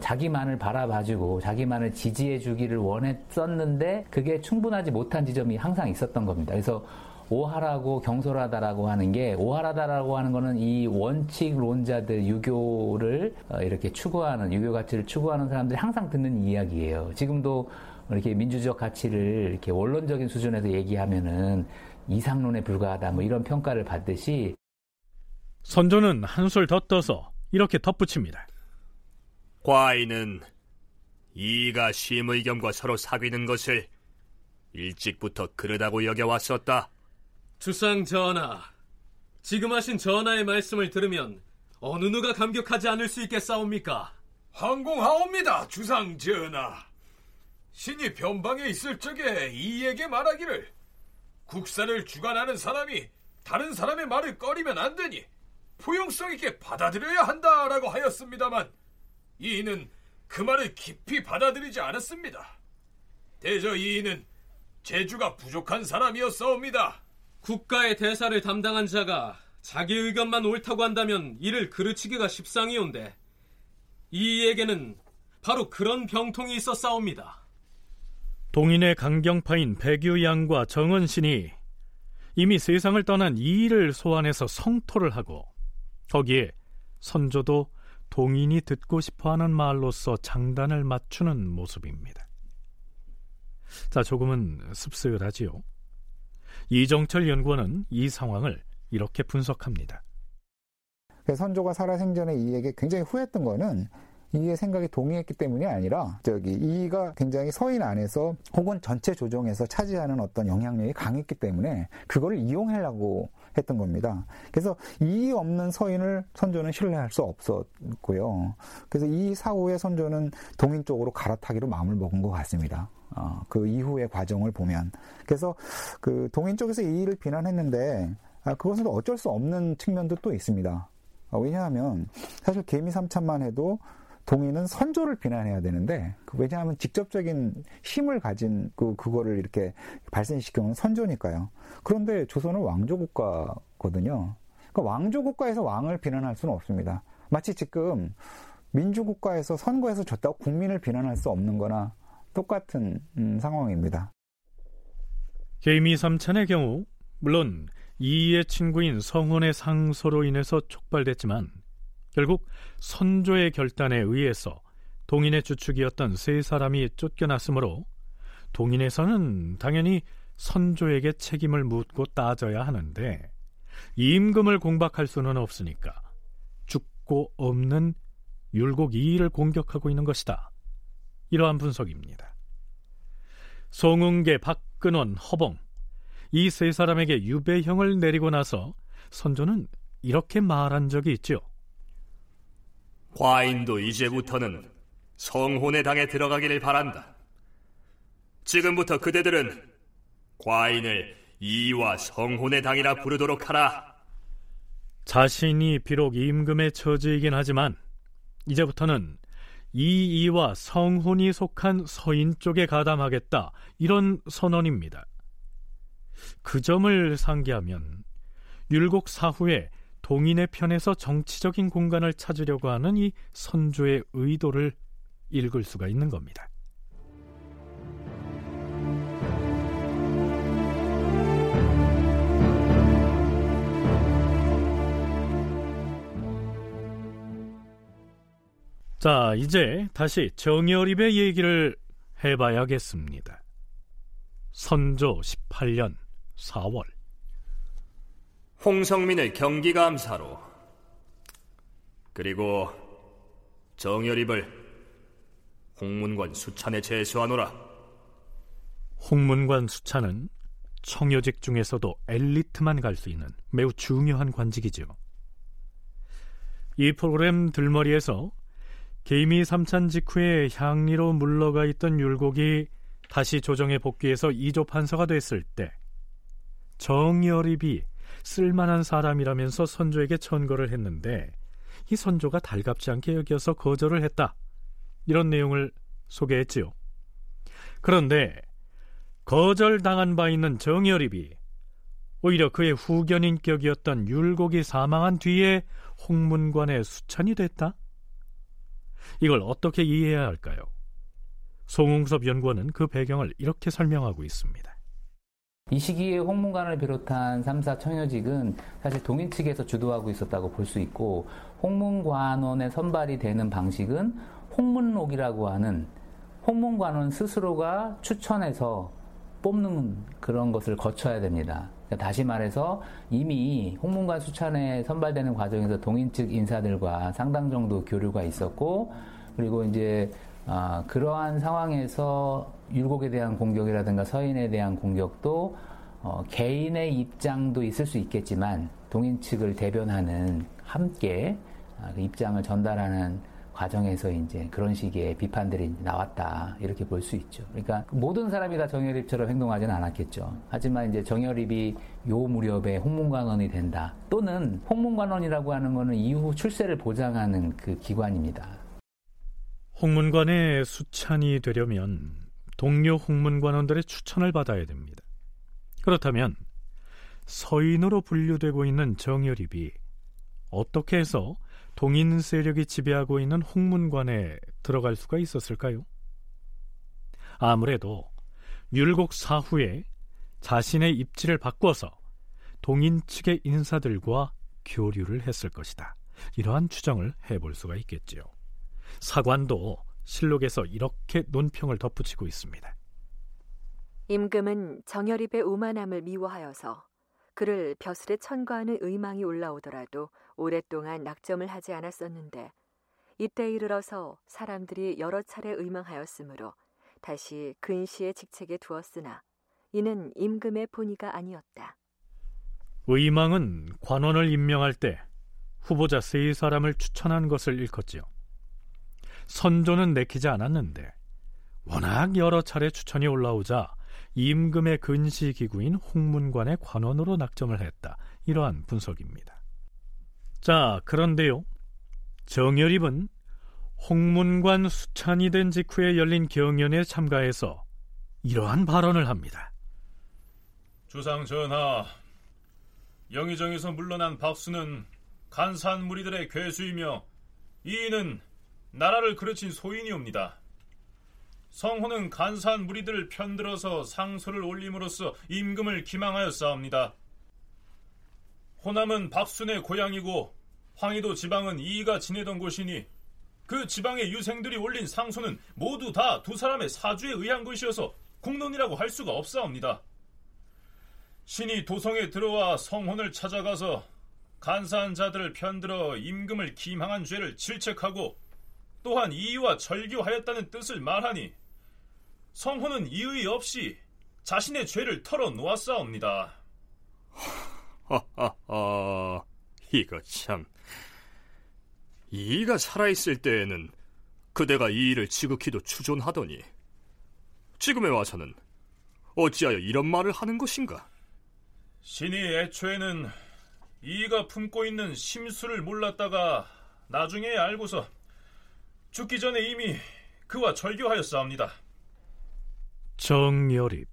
자기만을 바라봐주고 자기만을 지지해주기를 원했었는데 그게 충분하지 못한 지점이 항상 있었던 겁니다. 그래서 오하라고 경솔하다라고 하는 게, 오하라다라고 하는 거는 이 원칙론자들, 유교를 이렇게 추구하는, 유교 가치를 추구하는 사람들이 항상 듣는 이야기예요. 지금도 이렇게 민주적 가치를 이렇게 원론적인 수준에서 얘기하면은 이상론에 불과하다, 뭐 이런 평가를 받듯이. 선조는 한술 더 떠서 이렇게 덧붙입니다. 과인은 이가 심의겸과 서로 사귀는 것을 일찍부터 그러다고 여겨왔었다. 주상 전하, 지금 하신 전하의 말씀을 들으면 어느 누가 감격하지 않을 수 있겠사옵니까? 항공하옵니다, 주상 전하. 신이 변방에 있을 적에 이에게 말하기를 국사를 주관하는 사람이 다른 사람의 말을 꺼리면 안 되니 포용성 있게 받아들여야 한다라고 하였습니다만 이이는 그 말을 깊이 받아들이지 않았습니다. 대저 이이는 재주가 부족한 사람이었사옵니다. 국가의 대사를 담당한 자가 자기 의견만 옳다고 한다면 이를 그르치기가 십상이온데 이에게는 바로 그런 병통이 있었사옵니다. 동인의 강경파인 백유양과 정언신이 이미 세상을 떠난 이를 소환해서 성토를 하고 거기에 선조도 동인이 듣고 싶어하는 말로써 장단을 맞추는 모습입니다. 자, 조금은 씁쓸하지요. 이정철 연구원은 이 상황을 이렇게 분석합니다. 선조가 살아생전에 이에게 굉장히 후회했던 거는 이의 생각이 동의했기 때문이 아니라 이가 굉장히 서인 안에서 혹은 전체 조정에서 차지하는 어떤 영향력이 강했기 때문에 그걸 이용하려고 했던 겁니다. 그래서 이의 없는 서인을 선조는 신뢰할 수 없었고요. 그래서 이 사후에 선조는 동인 쪽으로 갈아타기로 마음을 먹은 것 같습니다. 그 이후의 과정을 보면. 그래서 그 동인 쪽에서 이의를 비난했는데 그것은 어쩔 수 없는 측면도 또 있습니다. 왜냐하면 사실 계미삼찬만 해도 동인은 선조를 비난해야 되는데 왜냐하면 직접적인 힘을 가진 그거를 이렇게 발생시키는 선조니까요. 그런데 조선은 왕조국가거든요. 그러니까 왕조국가에서 왕을 비난할 수는 없습니다. 마치 지금 민주국가에서 선거에서 졌다고 국민을 비난할 수 없는 거나 똑같은 상황입니다. 계미삼찬의 경우 물론 이이의 친구인 성혼의 상소로 인해서 촉발됐지만 결국 선조의 결단에 의해서 동인의 주축이었던 세 사람이 쫓겨났으므로 동인에서는 당연히 선조에게 책임을 묻고 따져야 하는데 임금을 공박할 수는 없으니까 죽고 없는 율곡 이이를 공격하고 있는 것이다. 이러한 분석입니다. 송응개, 박근원, 허봉 이 세 사람에게 유배형을 내리고 나서 선조는 이렇게 말한 적이 있죠. 과인도 이제부터는 성혼의 당에 들어가기를 바란다. 지금부터 그대들은 과인을 이와 성혼의 당이라 부르도록 하라. 자신이 비록 임금의 처지이긴 하지만 이제부터는 이이와 성혼이 속한 서인 쪽에 가담하겠다. 이런 선언입니다. 그 점을 상기하면 율곡 사후에 동인의 편에서 정치적인 공간을 찾으려고 하는 이 선조의 의도를 읽을 수가 있는 겁니다. 자, 이제 다시 정여립의 얘기를 해봐야겠습니다. 선조 18년 4월 홍성민을 경기감사로 그리고 정여립을 홍문관 수찬에 제수하노라. 홍문관 수찬은 청요직 중에서도 엘리트만 갈 수 있는 매우 중요한 관직이죠. 이 프로그램 들머리에서 계미삼찬 직후에 향리로 물러가 있던 율곡이 다시 조정에 복귀해서 이조판서가 됐을 때 정여립이 쓸만한 사람이라면서 선조에게 천거를 했는데 이 선조가 달갑지 않게 여겨서 거절을 했다. 이런 내용을 소개했지요. 그런데 거절당한 바 있는 정여립이 오히려 그의 후견인격이었던 율곡이 사망한 뒤에 홍문관의 수찬이 됐다. 이걸 어떻게 이해해야 할까요? 송응섭 연구원은 그 배경을 이렇게 설명하고 있습니다. 이 시기에 홍문관을 비롯한 삼사 청여직은 사실 동인 측에서 주도하고 있었다고 볼 수 있고, 홍문관원의 선발이 되는 방식은 홍문록이라고 하는 홍문관원 스스로가 추천해서 뽑는 그런 것을 거쳐야 됩니다. 그러니까 다시 말해서 이미 홍문관 수찬에 선발되는 과정에서 동인 측 인사들과 상당 정도 교류가 있었고, 그리고 이제 그러한 상황에서 율곡에 대한 공격이라든가 서인에 대한 공격도 개인의 입장도 있을 수 있겠지만 동인 측을 대변하는 함께 그 입장을 전달하는 과정에서 이제 그런 식의 비판들이 나왔다, 이렇게 볼 수 있죠. 그러니까 모든 사람이 다 정여립처럼 행동하지는 않았겠죠. 하지만 이제 정여립이 요 무렵에 홍문관원이 된다. 또는 홍문관원이라고 하는 거는 이후 출세를 보장하는 그 기관입니다. 홍문관의 수찬이 되려면 동료 홍문관원들의 추천을 받아야 됩니다. 그렇다면 서인으로 분류되고 있는 정여립이 어떻게 해서 동인 세력이 지배하고 있는 홍문관에 들어갈 수가 있었을까요? 아무래도 율곡 사후에 자신의 입지를 바꿔서 동인 측의 인사들과 교류를 했을 것이다. 이러한 추정을 해볼 수가 있겠지요. 사관도 실록에서 이렇게 논평을 덧붙이고 있습니다. 임금은 정여립의 오만함을 미워하여서 그를 벼슬에 천거하는 의망이 올라오더라도 오랫동안 낙점을 하지 않았었는데 이때 이르러서 사람들이 여러 차례 의망하였으므로 다시 근시의 직책에 두었으나 이는 임금의 본의가 아니었다. 의망은 관원을 임명할 때 후보자 3사람을 추천한 것을 일컫지요. 선조는 내키지 않았는데 워낙 여러 차례 추천이 올라오자 임금의 근시기구인 홍문관의 관원으로 낙점을 했다. 이러한 분석입니다. 자, 그런데요, 정여립은 홍문관 수찬이 된 직후에 열린 경연에 참가해서 이러한 발언을 합니다. 주상 전하, 영의정에서 물러난 박순은 간사한 무리들의 괴수이며 이이는 나라를 그르친 소인이옵니다. 성혼은 간사한 무리들을 편들어서 상소를 올림으로써 임금을 기망하였사옵니다. 호남은 박순의 고향이고 황희도 지방은 이이가 지내던 곳이니 그 지방의 유생들이 올린 상소는 모두 다 2사람의 사주에 의한 것이어서 공론이라고 할 수가 없사옵니다. 신이 도성에 들어와 성혼을 찾아가서 간사한 자들을 편들어 임금을 기망한 죄를 질책하고 또한 이의와 절교하였다는 뜻을 말하니 성혼은 이의 없이 자신의 죄를 털어놓았사옵니다. 하하하, 이거 참, 이의가 살아있을 때에는 그대가 이의를 지극히도 추존하더니 지금에 와서는 어찌하여 이런 말을 하는 것인가? 신이 애초에는 이의가 품고 있는 심수를 몰랐다가 나중에 알고서 죽기 전에 이미 그와 절교하였사옵니다. 정여립,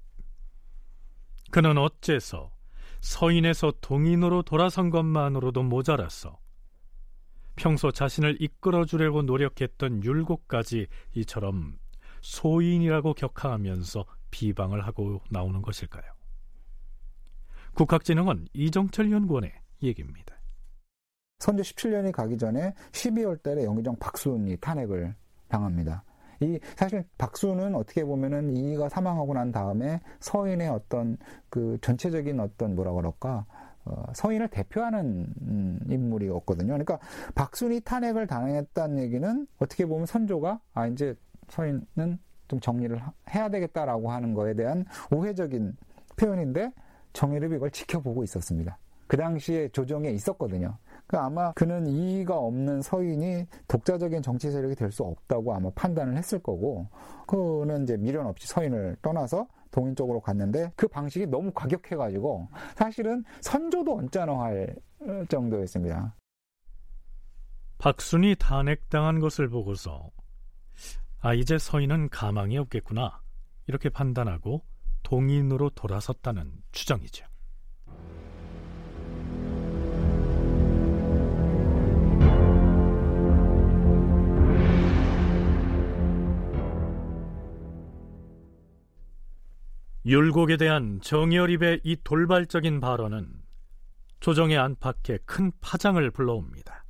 그는 어째서 서인에서 동인으로 돌아선 것만으로도 모자라서 평소 자신을 이끌어주려고 노력했던 율곡까지 이처럼 소인이라고 격하하면서 비방을 하고 나오는 것일까요? 국학진흥원 이정철 연구원의 얘기입니다. 선조 17년이 가기 전에 12월 달에 영의정 박순이 탄핵을 당합니다. 이 사실 박순은 어떻게 보면은 이이가 사망하고 난 다음에 서인의 어떤 그 전체적인 어떤 뭐라 그럴까, 서인을 대표하는 인물이었거든요. 그러니까 박순이 탄핵을 당했다는 얘기는 어떻게 보면 선조가 이제 서인은 좀 정리를 해야 되겠다라고 하는 거에 대한 우회적인 표현인데 정여립이 이걸 지켜보고 있었습니다. 그 당시에 조정에 있었거든요. 그러니까 아마 그는 이의가 없는 서인이 독자적인 정치 세력이 될 수 없다고 아마 판단을 했을 거고, 그는 이제 미련 없이 서인을 떠나서 동인 쪽으로 갔는데 그 방식이 너무 과격해가지고 사실은 선조도 언짢아할 정도였습니다. 박순이 탄핵당한 것을 보고서 아, 이제 서인은 가망이 없겠구나 이렇게 판단하고 동인으로 돌아섰다는 추정이죠. 율곡에 대한 정여립의 이 돌발적인 발언은 조정의 안팎에 큰 파장을 불러옵니다.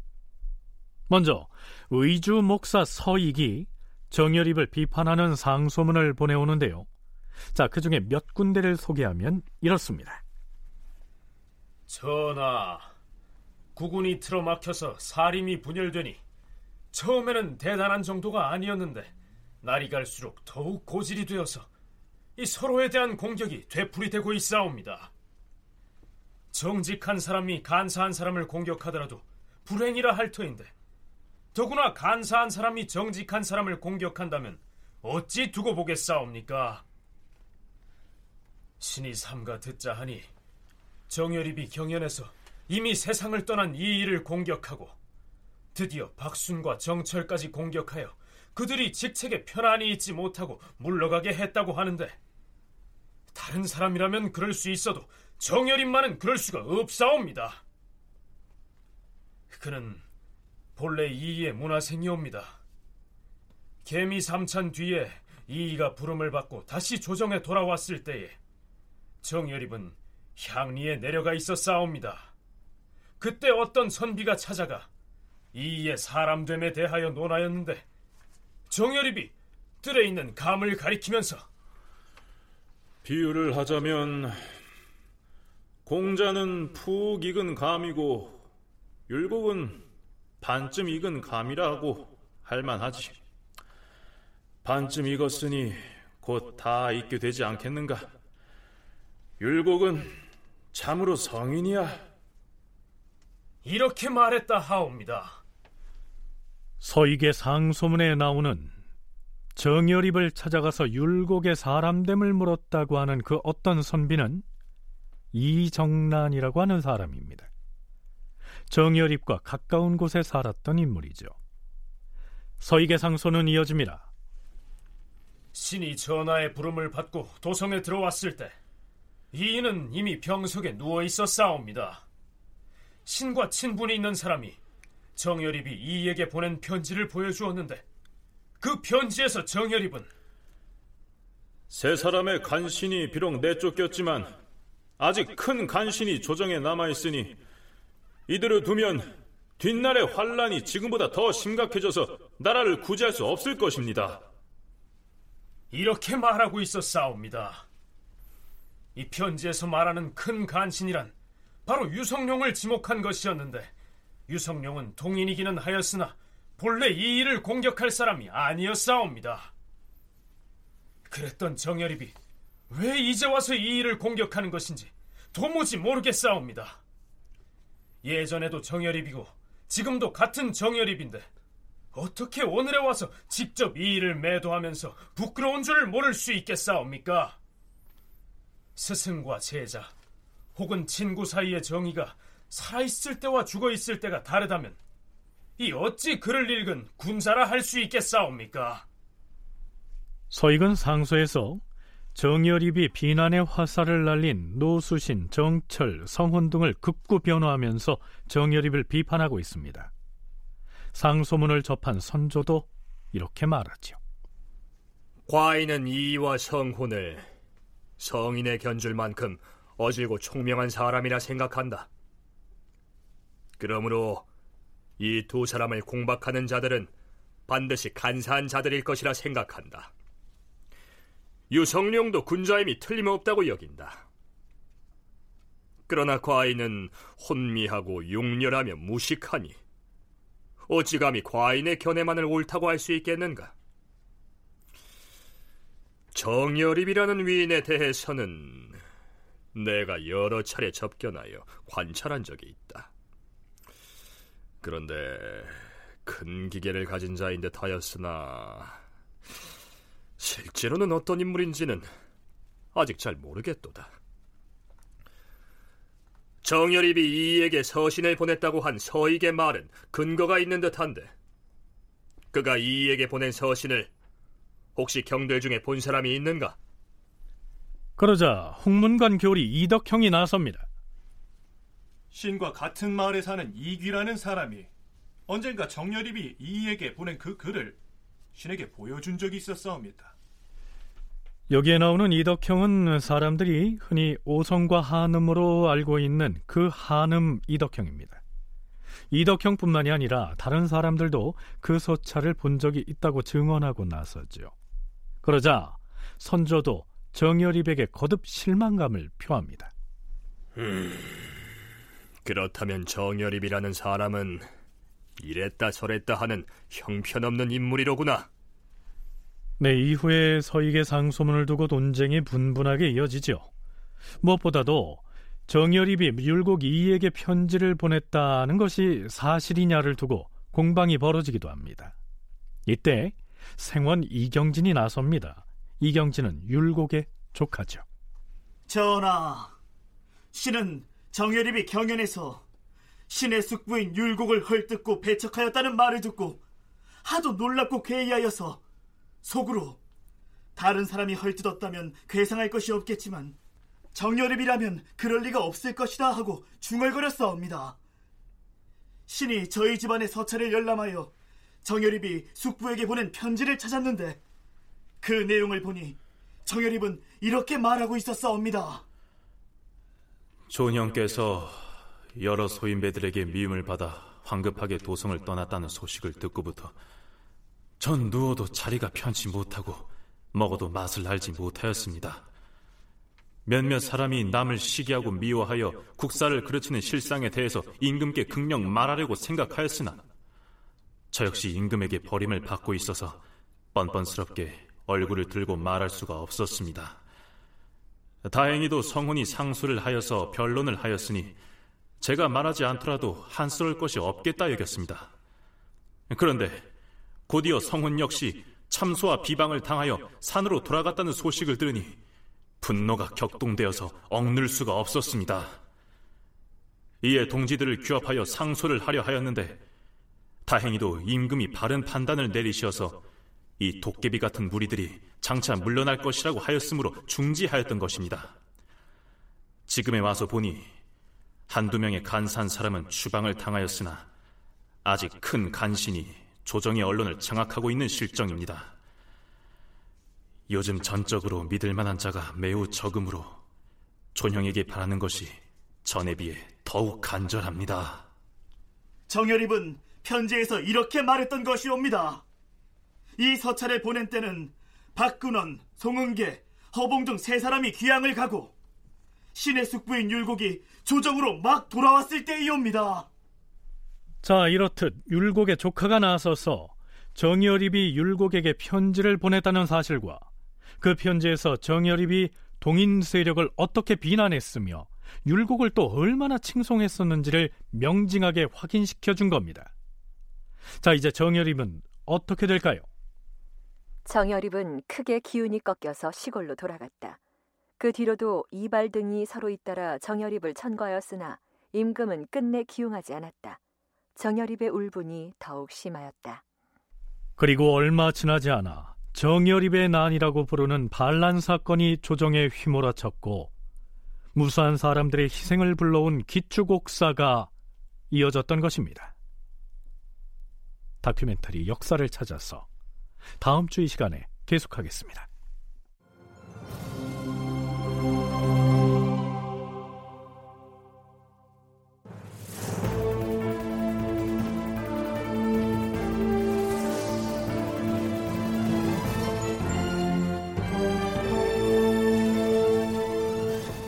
먼저 의주 목사 서익이 정여립을 비판하는 상소문을 보내오는데요. 자, 그 중에 몇 군데를 소개하면 이렇습니다. 전하, 국운이 틀어막혀서 사림이 분열되니 처음에는 대단한 정도가 아니었는데 날이 갈수록 더욱 고질이 되어서 이 서로에 대한 공격이 되풀이되고 있사옵니다. 정직한 사람이 간사한 사람을 공격하더라도 불행이라 할 터인데 더구나 간사한 사람이 정직한 사람을 공격한다면 어찌 두고 보겠사옵니까? 신이 삼가 듣자 하니 정여립이 경연에서 이미 세상을 떠난 이이를 공격하고 드디어 박순과 정철까지 공격하여 그들이 직책에 편안히 있지 못하고 물러가게 했다고 하는데, 다른 사람이라면 그럴 수 있어도 정여립만은 그럴 수가 없사옵니다. 그는 본래 이이의 문화생이옵니다. 개미 삼찬 뒤에 이이가 부름을 받고 다시 조정에 돌아왔을 때에 정여립은 향리에 내려가 있었사옵니다. 그때 어떤 선비가 찾아가 이이의 사람됨에 대하여 논하였는데 정여립이 들에 있는 감을 가리키면서 비유를 하자면 공자는 푹 익은 감이고 율곡은 반쯤 익은 감이라 하고 할만하지. 반쯤 익었으니 곧 다 익게 되지 않겠는가. 율곡은 참으로 성인이야. 이렇게 말했다 하옵니다. 서익의 상소문에 나오는 정여립을 찾아가서 율곡의 사람됨을 물었다고 하는 그 어떤 선비는 이정란이라고 하는 사람입니다. 정여립과 가까운 곳에 살았던 인물이죠. 서익의 상소는 이어집니다. 신이 전하의 부름을 받고 도성에 들어왔을 때 이이는 이미 병석에 누워있었사옵니다. 신과 친분이 있는 사람이 정여립이 이에게 보낸 편지를 보여주었는데 그 편지에서 정여립은 세 사람의 간신이 비록 내쫓겼지만 아직 큰 간신이 조정에 남아있으니 이들을 두면 뒷날의 환란이 지금보다 더 심각해져서 나라를 구제할 수 없을 것입니다. 이렇게 말하고 있었사옵니다. 이 편지에서 말하는 큰 간신이란 바로 유성룡을 지목한 것이었는데 유성룡은 동인이기는 하였으나 본래 이 일을 공격할 사람이 아니었사옵니다. 그랬던 정여립이 왜 이제 와서 이 일을 공격하는 것인지 도무지 모르겠사옵니다. 예전에도 정여립이고 지금도 같은 정여립인데 어떻게 오늘에 와서 직접 이 일을 매도하면서 부끄러운 줄 모를 수 있겠사옵니까? 스승과 제자 혹은 친구 사이의 정의가 살아있을 때와 죽어있을 때가 다르다면 이 어찌 글을 읽은 군사라 할 수 있겠사옵니까? 서익은 상소에서 정여립이 비난의 화살을 날린 노수신, 정철, 성혼 등을 극구 변호하면서 정여립을 비판하고 있습니다. 상소문을 접한 선조도 이렇게 말하죠. 과인은 이와 성혼을 성인의 견줄 만큼 어질고 총명한 사람이라 생각한다. 그러므로 이 두 사람을 공박하는 자들은 반드시 간사한 자들일 것이라 생각한다. 유성룡도 군자임이 틀림없다고 여긴다. 그러나 과인은 혼미하고 용렬하며 무식하니 어찌 감히 과인의 견해만을 옳다고 할 수 있겠는가. 정여립이라는 위인에 대해서는 내가 여러 차례 접견하여 관찰한 적이 있다. 그런데 큰 기계를 가진 자인 듯하였으나 실제로는 어떤 인물인지는 아직 잘 모르겠도다. 정여립이 이이에게 서신을 보냈다고 한 서익의 말은 근거가 있는 듯한데, 그가 이이에게 보낸 서신을 혹시 경들 중에 본 사람이 있는가? 그러자 홍문관 교리 이덕형이 나섭니다. 신과 같은 마을에 사는 이귀라는 사람이 언젠가 정여립이 이이에게 보낸 그 글을 신에게 보여준 적이 있었사옵니다. 여기에 나오는 이덕형은 사람들이 흔히 오성과 한음으로 알고 있는 그 한음 이덕형입니다. 이덕형뿐만이 아니라 다른 사람들도 그 소차를 본 적이 있다고 증언하고 나서죠. 그러자 선조도 정여립에게 거듭 실망감을 표합니다. 그렇다면 정여립이라는 사람은 이랬다 저랬다 하는 형편없는 인물이로구나. 네, 이후에 서익의 상소문을 두고 논쟁이 분분하게 이어지죠. 무엇보다도 정여립이 율곡 이이에게 편지를 보냈다는 것이 사실이냐를 두고 공방이 벌어지기도 합니다. 이때 생원 이경진이 나섭니다. 이경진은 율곡의 조카죠. 전하, 신은 정여립이 경연에서 신의 숙부인 율곡을 헐뜯고 배척하였다는 말을 듣고 하도 놀랍고 괴이하여서 속으로 다른 사람이 헐뜯었다면 괴상할 것이 없겠지만 정여립이라면 그럴 리가 없을 것이다 하고 중얼거렸사옵니다. 신이 저희 집안의 서찰을 열람하여 정여립이 숙부에게 보낸 편지를 찾았는데 그 내용을 보니 정여립은 이렇게 말하고 있었사옵니다. 조은형께서 여러 소인배들에게 미움을 받아 황급하게 도성을 떠났다는 소식을 듣고부터 전 누워도 자리가 편치 못하고 먹어도 맛을 알지 못하였습니다. 몇몇 사람이 남을 시기하고 미워하여 국사를 그르치는 실상에 대해서 임금께 긍정 말하려고 생각하였으나 저 역시 임금에게 버림을 받고 있어서 뻔뻔스럽게 얼굴을 들고 말할 수가 없었습니다. 다행히도 성혼이 상수를 하여서 변론을 하였으니 제가 말하지 않더라도 한스러울 것이 없겠다 여겼습니다. 그런데 곧이어 성혼 역시 참소와 비방을 당하여 산으로 돌아갔다는 소식을 들으니 분노가 격동되어서 억눌 수가 없었습니다. 이에 동지들을 규합하여 상소를 하려 하였는데 다행히도 임금이 바른 판단을 내리시어서 이 도깨비 같은 무리들이 장차 물러날 것이라고 하였으므로 중지하였던 것입니다. 지금에 와서 보니 한두 명의 간사한 사람은 추방을 당하였으나 아직 큰 간신이 조정의 언론을 장악하고 있는 실정입니다. 요즘 전적으로 믿을 만한 자가 매우 적으므로 존형에게 바라는 것이 전에 비해 더욱 간절합니다. 정여립은 편지에서 이렇게 말했던 것이옵니다. 이 서찰을 보낸 때는 박근원, 송응개, 허봉 등 세 사람이 귀양을 가고 신의 숙부인 율곡이 조정으로 막 돌아왔을 때이옵니다. 자, 이렇듯 율곡의 조카가 나서서 정여립이 율곡에게 편지를 보냈다는 사실과 그 편지에서 정여립이 동인 세력을 어떻게 비난했으며 율곡을 또 얼마나 칭송했었는지를 명징하게 확인시켜준 겁니다. 자, 이제 정여립은 어떻게 될까요? 정여립은 크게 기운이 꺾여서 시골로 돌아갔다. 그 뒤로도 이발 등이 서로 잇따라 정여립을 천거하였으나 임금은 끝내 기용하지 않았다. 정여립의 울분이 더욱 심하였다. 그리고 얼마 지나지 않아 정여립의 난이라고 부르는 반란 사건이 조정에 휘몰아쳤고 무수한 사람들의 희생을 불러온 기축옥사가 이어졌던 것입니다. 다큐멘터리 역사를 찾아서 다음 주 이 시간에 계속하겠습니다.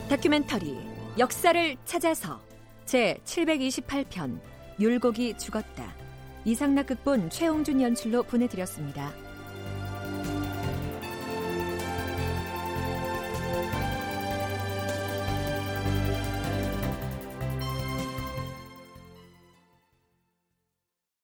다큐멘터리 역사를 찾아서 제728편 율곡이 죽었다. 이상락 극본 최홍준 연출로 보내드렸습니다.